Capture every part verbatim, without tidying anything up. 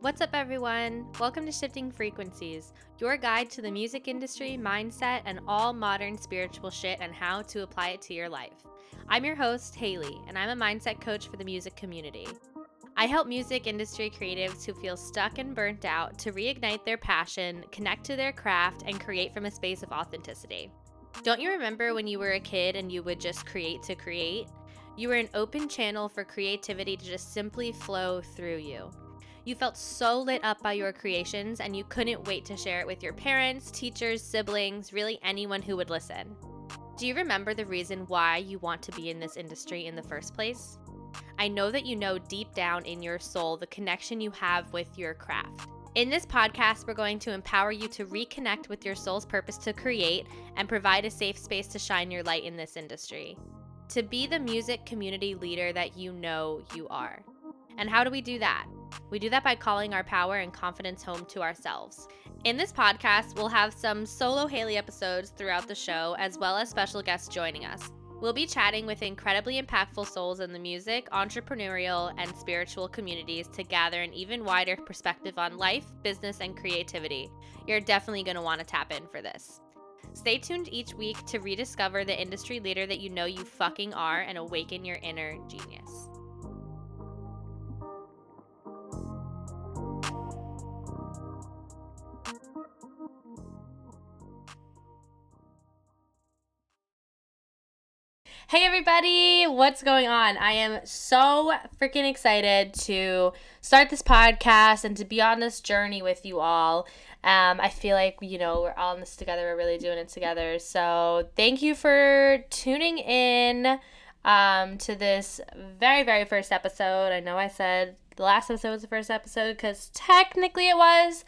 What's up, everyone? Welcome to Shifting Frequencies, your guide to the music industry, mindset, and all modern spiritual shit and how to apply it to your life. I'm your host, Hailey, and I'm a mindset coach for the music community. I help music industry creatives who feel stuck and burnt out to reignite their passion, connect to their craft, and create from a space of authenticity. Don't you remember when you were a kid and you would just create to create? You were an open channel for creativity to just simply flow through you. You felt so lit up by your creations and you couldn't wait to share it with your parents, teachers, siblings, really anyone who would listen. Do you remember the reason why you want to be in this industry in the first place? I know that you know deep down in your soul the connection you have with your craft. In this podcast, we're going to empower you to reconnect with your soul's purpose to create and provide a safe space to shine your light in this industry, to be the music community leader that you know you are. And how do we do that? We do that by calling our power and confidence home to ourselves. In this podcast, we'll have some solo Hailey episodes throughout the show, as well as special guests joining us. We'll be chatting with incredibly impactful souls in the music, entrepreneurial, and spiritual communities to gather an even wider perspective on life, business, and creativity. You're definitely going to want to tap in for this. Stay tuned each week to rediscover the industry leader that you know you fucking are and awaken your inner genius. Hey everybody, what's going on? I am so freaking excited to start this podcast and to be on this journey with you all. Um, I feel like, you know, we're all in this together. We're really doing it together. So thank you for tuning in um, to this very, very first episode. I know I said the last episode was the first episode because technically it was,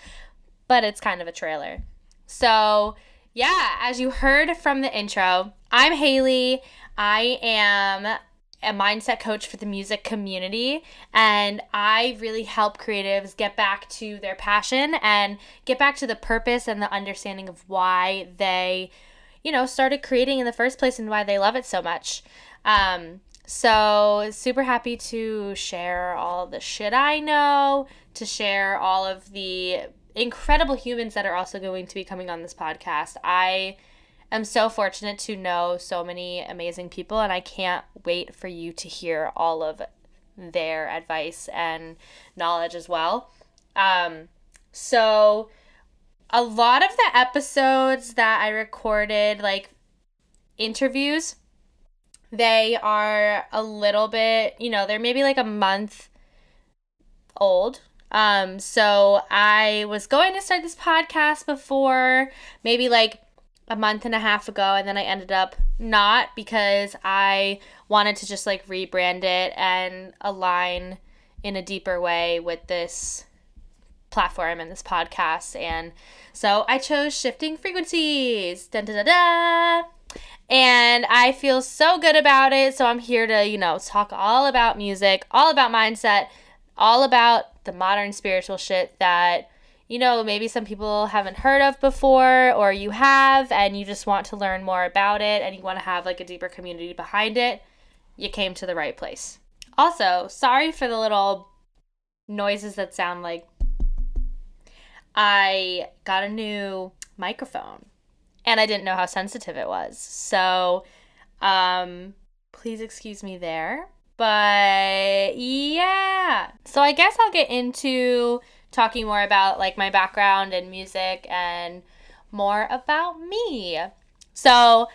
but it's kind of a trailer. So yeah, as you heard from the intro, I'm Hailey. I am a mindset coach for the music community, and I really help creatives get back to their passion and get back to the purpose and the understanding of why they, you know, started creating in the first place and why they love it so much. Um, so super happy to share all the shit I know, to share all of the incredible humans that are also going to be coming on this podcast. I I'm so fortunate to know so many amazing people, and I can't wait for you to hear all of their advice and knowledge as well. Um, so a lot of the episodes that I recorded, like interviews, they are a little bit, you know, they're maybe like a month old. Um, so I was going to start this podcast before maybe like a month and a half ago, and then I ended up not because I wanted to just like rebrand it and align in a deeper way with this platform and this podcast. And so I chose Shifting Frequencies. Dun, dun, dun, dun. And I feel so good about it. So I'm here to, you know, talk all about music, all about mindset, all about the modern spiritual shit that, you know, maybe some people haven't heard of before, or you have and you just want to learn more about it and you want to have like a deeper community behind it. You came to the right place. Also, sorry for the little noises that sound like I got a new microphone and I didn't know how sensitive it was. So um, please excuse me there. But yeah, so I guess I'll get into talking more about like my background and music and more about me. So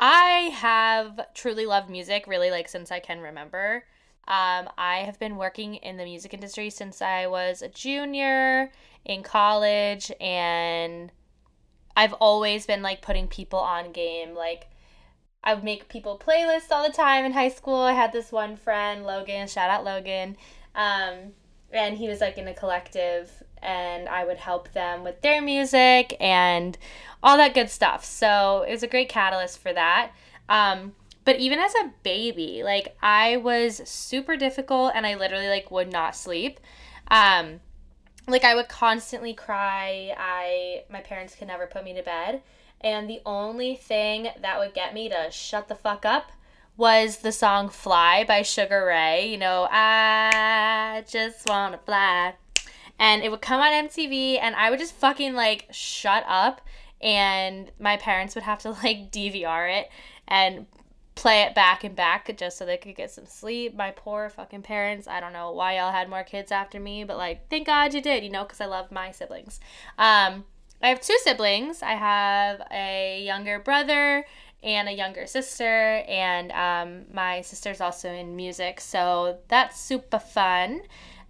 I have truly loved music really like since I can remember. Um, I have been working in the music industry since I was a junior in college, and I've always been like putting people on game. Like I would make people playlists all the time in high school. I had this one friend, Logan, shout out Logan. Um, And he was, like, in a collective, and I would help them with their music and all that good stuff. So it was a great catalyst for that. Um, but even as a baby, like, I was super difficult, and I literally, like, would not sleep. Um, like, I would constantly cry. I my parents could never put me to bed. And the only thing that would get me to shut the fuck up was the song Fly by Sugar Ray. You know, I just want to fly. And it would come on M T V, and I would just fucking, like, shut up. And my parents would have to, like, D V R it and play it back and back just so they could get some sleep. My poor fucking parents. I don't know why y'all had more kids after me, but, like, thank God you did, you know, because I love my siblings. Um, I have two siblings. I have a younger brother and a younger sister, and um, my sister's also in music, so that's super fun.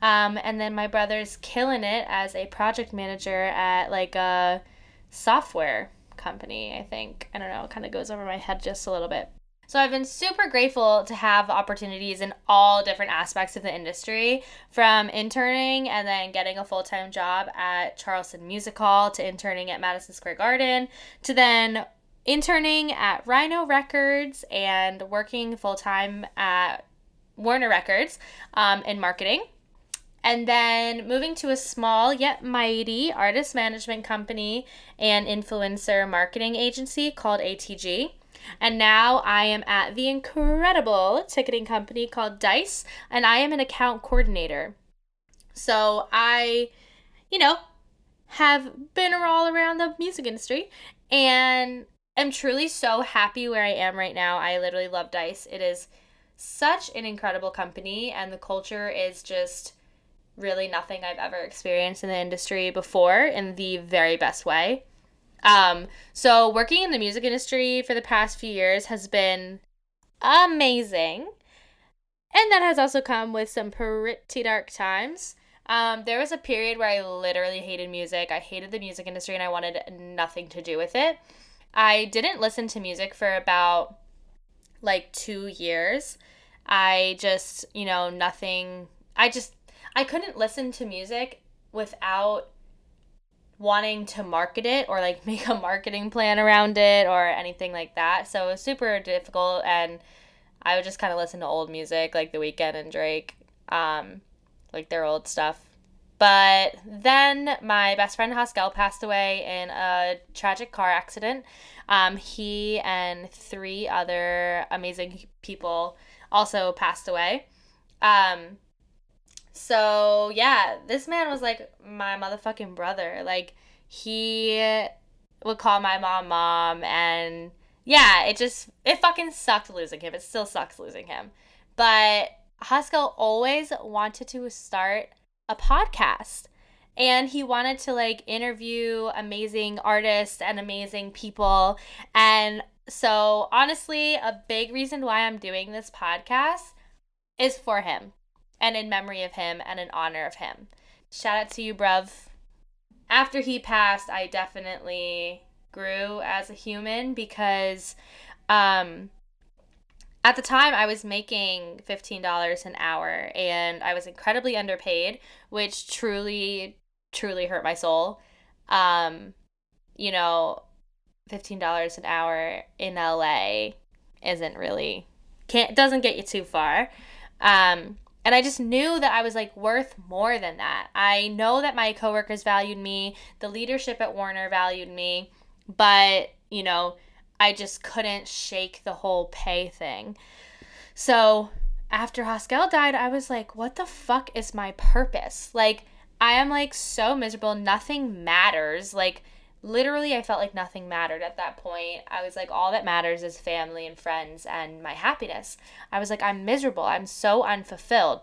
Um, and then my brother's killing it as a project manager at, like, a software company, I think. I don't know, it kind of goes over my head just a little bit. So I've been super grateful to have opportunities in all different aspects of the industry, from interning and then getting a full-time job at Charleston Music Hall, to interning at Madison Square Garden, to then interning at Rhino Records and working full-time at Warner Records um, in marketing. And then moving to a small yet mighty artist management company and influencer marketing agency called A T G. And now I am at the incredible ticketing company called Dice, and I am an account coordinator. So I, you know, have been all around the music industry and am truly so happy where I am right now. I literally love Dice. It is such an incredible company, and the culture is just really nothing I've ever experienced in the industry before, in the very best way. Um, so working in the music industry for the past few years has been amazing. And that has also come with some pretty dark times. Um, there was a period where I literally hated music. I hated the music industry and I wanted nothing to do with it. I didn't listen to music for about like two years. I just, you know, nothing, I just, I couldn't listen to music without wanting to market it or like make a marketing plan around it or anything like that. So it was super difficult, and I would just kind of listen to old music like The Weeknd and Drake, um, like their old stuff. But then my best friend Haskell passed away in a tragic car accident. Um, he and three other amazing people also passed away. Um, So, yeah, this man was, like, my motherfucking brother. Like, he would call my mom mom, and, yeah, it just, it fucking sucked losing him. It still sucks losing him. But Haskell always wanted to start a podcast, and he wanted to, like, interview amazing artists and amazing people. And so, honestly, a big reason why I'm doing this podcast is for him, and in memory of him, and in honor of him. Shout out to you, bruv. After he passed, I definitely grew as a human, because um, at the time I was making fifteen dollars an hour, and I was incredibly underpaid, which truly, truly hurt my soul. Um, you know, fifteen dollars an hour in L A isn't really, can't doesn't get you too far. Um And I just knew that I was, like, worth more than that. I know that my coworkers valued me. The leadership at Warner valued me. But, you know, I just couldn't shake the whole pay thing. So after Haskell died, I was like, what the fuck is my purpose? Like, I am, like, so miserable. Nothing matters. Like, literally, I felt like nothing mattered at that point. I was like, all that matters is family and friends and my happiness. I was like, I'm miserable. I'm so unfulfilled.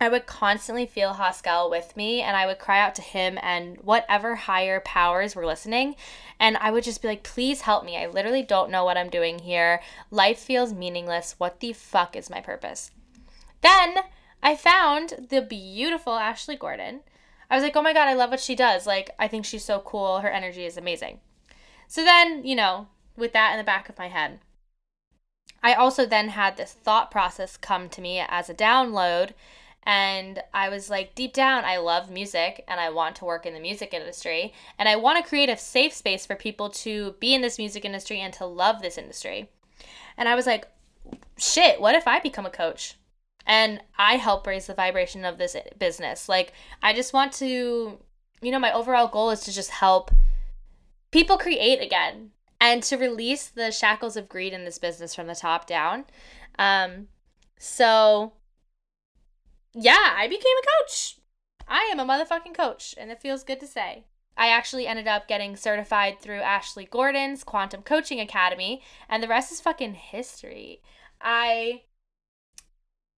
I would constantly feel Haskell with me, and I would cry out to him and whatever higher powers were listening. And I would just be like, please help me. I literally don't know what I'm doing here. Life feels meaningless. What the fuck is my purpose? Then I found the beautiful Ashley Gordon. I was like, oh my God, I love what she does. Like, I think she's so cool. Her energy is amazing. So then, you know, with that in the back of my head, I also then had this thought process come to me as a download. And I was like, deep down, I love music and I want to work in the music industry. And I want to create a safe space for people to be in this music industry and to love this industry. And I was like, shit, what if I become a coach? and I help raise the vibration of this business. Like, I just want to, you know, my overall goal is to just help people create again and to release the shackles of greed in this business from the top down. Um, so yeah, I became a coach. I am a motherfucking coach, and it feels good to say. I actually ended up getting certified through Ashley Gordon's Quantum Coaching Academy, and the rest is fucking history. I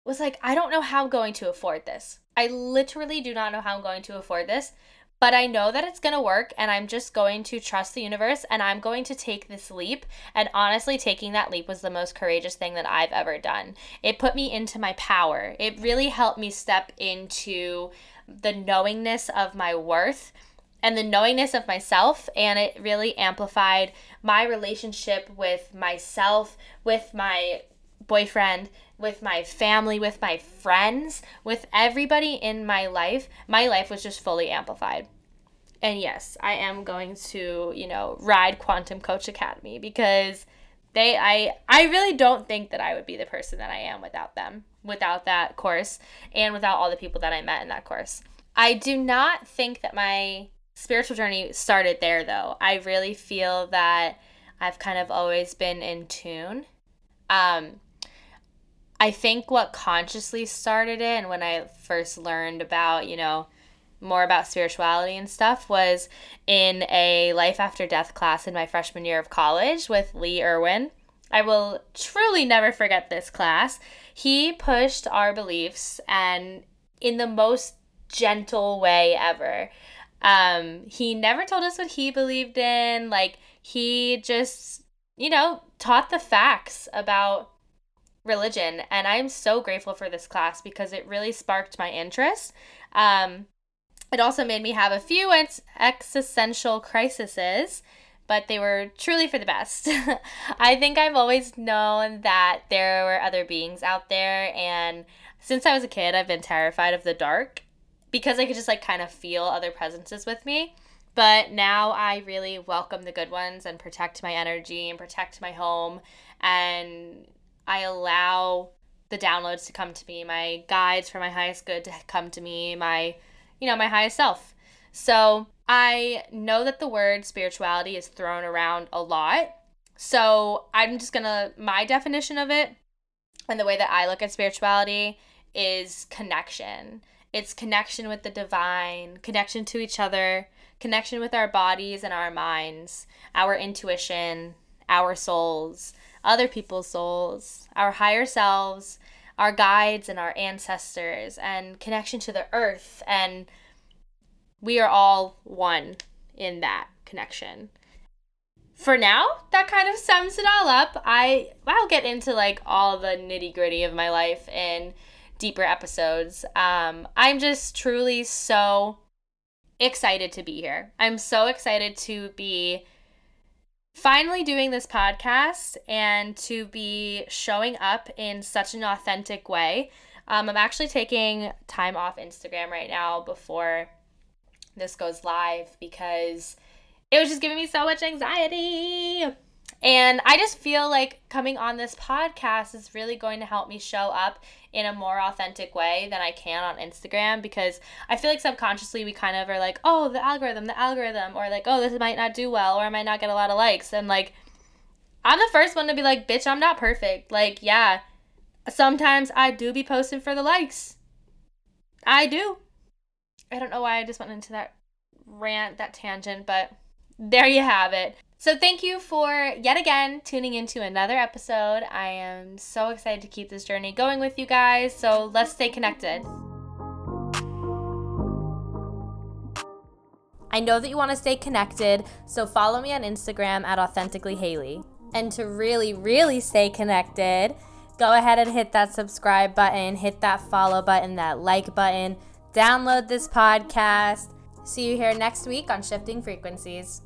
was like, I don't know how I'm going to afford this. I literally do not know how I'm going to afford this, but I know that it's going to work, and I'm just going to trust the universe, and I'm going to take this leap. And honestly, taking that leap was the most courageous thing that I've ever done. It put me into my power. It really helped me step into the knowingness of my worth and the knowingness of myself, and it really amplified my relationship with myself, with my boyfriend, with my family, with my friends, with everybody in my life. My life was just fully amplified. And yes, I am going to, you know, ride Quantum Coach Academy, because they, I, I really don't think that I would be the person that I am without them, without that course, and without all the people that I met in that course. I do not think that my spiritual journey started there, though. I really feel that I've kind of always been in tune. Um, I think what consciously started it, and when I first learned about, you know, more about spirituality and stuff, was in a life after death class in my freshman year of college with Lee Irwin. I will truly never forget this class. He pushed our beliefs, and in the most gentle way ever. Um, he never told us what he believed in. Like, he just, you know, taught the facts about religion. And I'm so grateful for this class because it really sparked my interest. Um, it also made me have a few ex- existential crises, but they were truly for the best. I think I've always known that there were other beings out there. And since I was a kid, I've been terrified of the dark, because I could just like kind of feel other presences with me. But now I really welcome the good ones and protect my energy and protect my home. And I allow the downloads to come to me, my guides for my highest good to come to me, my, you know, my highest self. So I know that the word spirituality is thrown around a lot. So I'm just gonna, my definition of it and the way that I look at spirituality is connection. It's connection with the divine, connection to each other, connection with our bodies and our minds, our intuition, our souls, other people's souls, our higher selves, our guides and our ancestors, and connection to the earth. And we are all one in that connection. For now, that kind of sums it all up. I, I'll get into like all the nitty gritty of my life in deeper episodes. Um, I'm just truly so excited to be here. I'm so excited to be finally doing this podcast and to be showing up in such an authentic way. Um, I'm actually taking time off Instagram right now before this goes live because it was just giving me so much anxiety. And I just feel like coming on this podcast is really going to help me show up in a more authentic way than I can on Instagram, because I feel like subconsciously we kind of are like, oh, the algorithm, the algorithm, or like, oh, this might not do well, or I might not get a lot of likes. And like, I'm the first one to be like, bitch, I'm not perfect. Like, yeah, sometimes I do be posting for the likes. I do. I don't know why I just went into that rant, that tangent, but there you have it. So thank you for yet again tuning into another episode. I am so excited to keep this journey going with you guys. So let's stay connected. I know that you want to stay connected, so follow me on Instagram at Authentically Hailey. And to really, really stay connected, go ahead and hit that subscribe button, hit that follow button, that like button, download this podcast. See you here next week on Shifting Frequencies.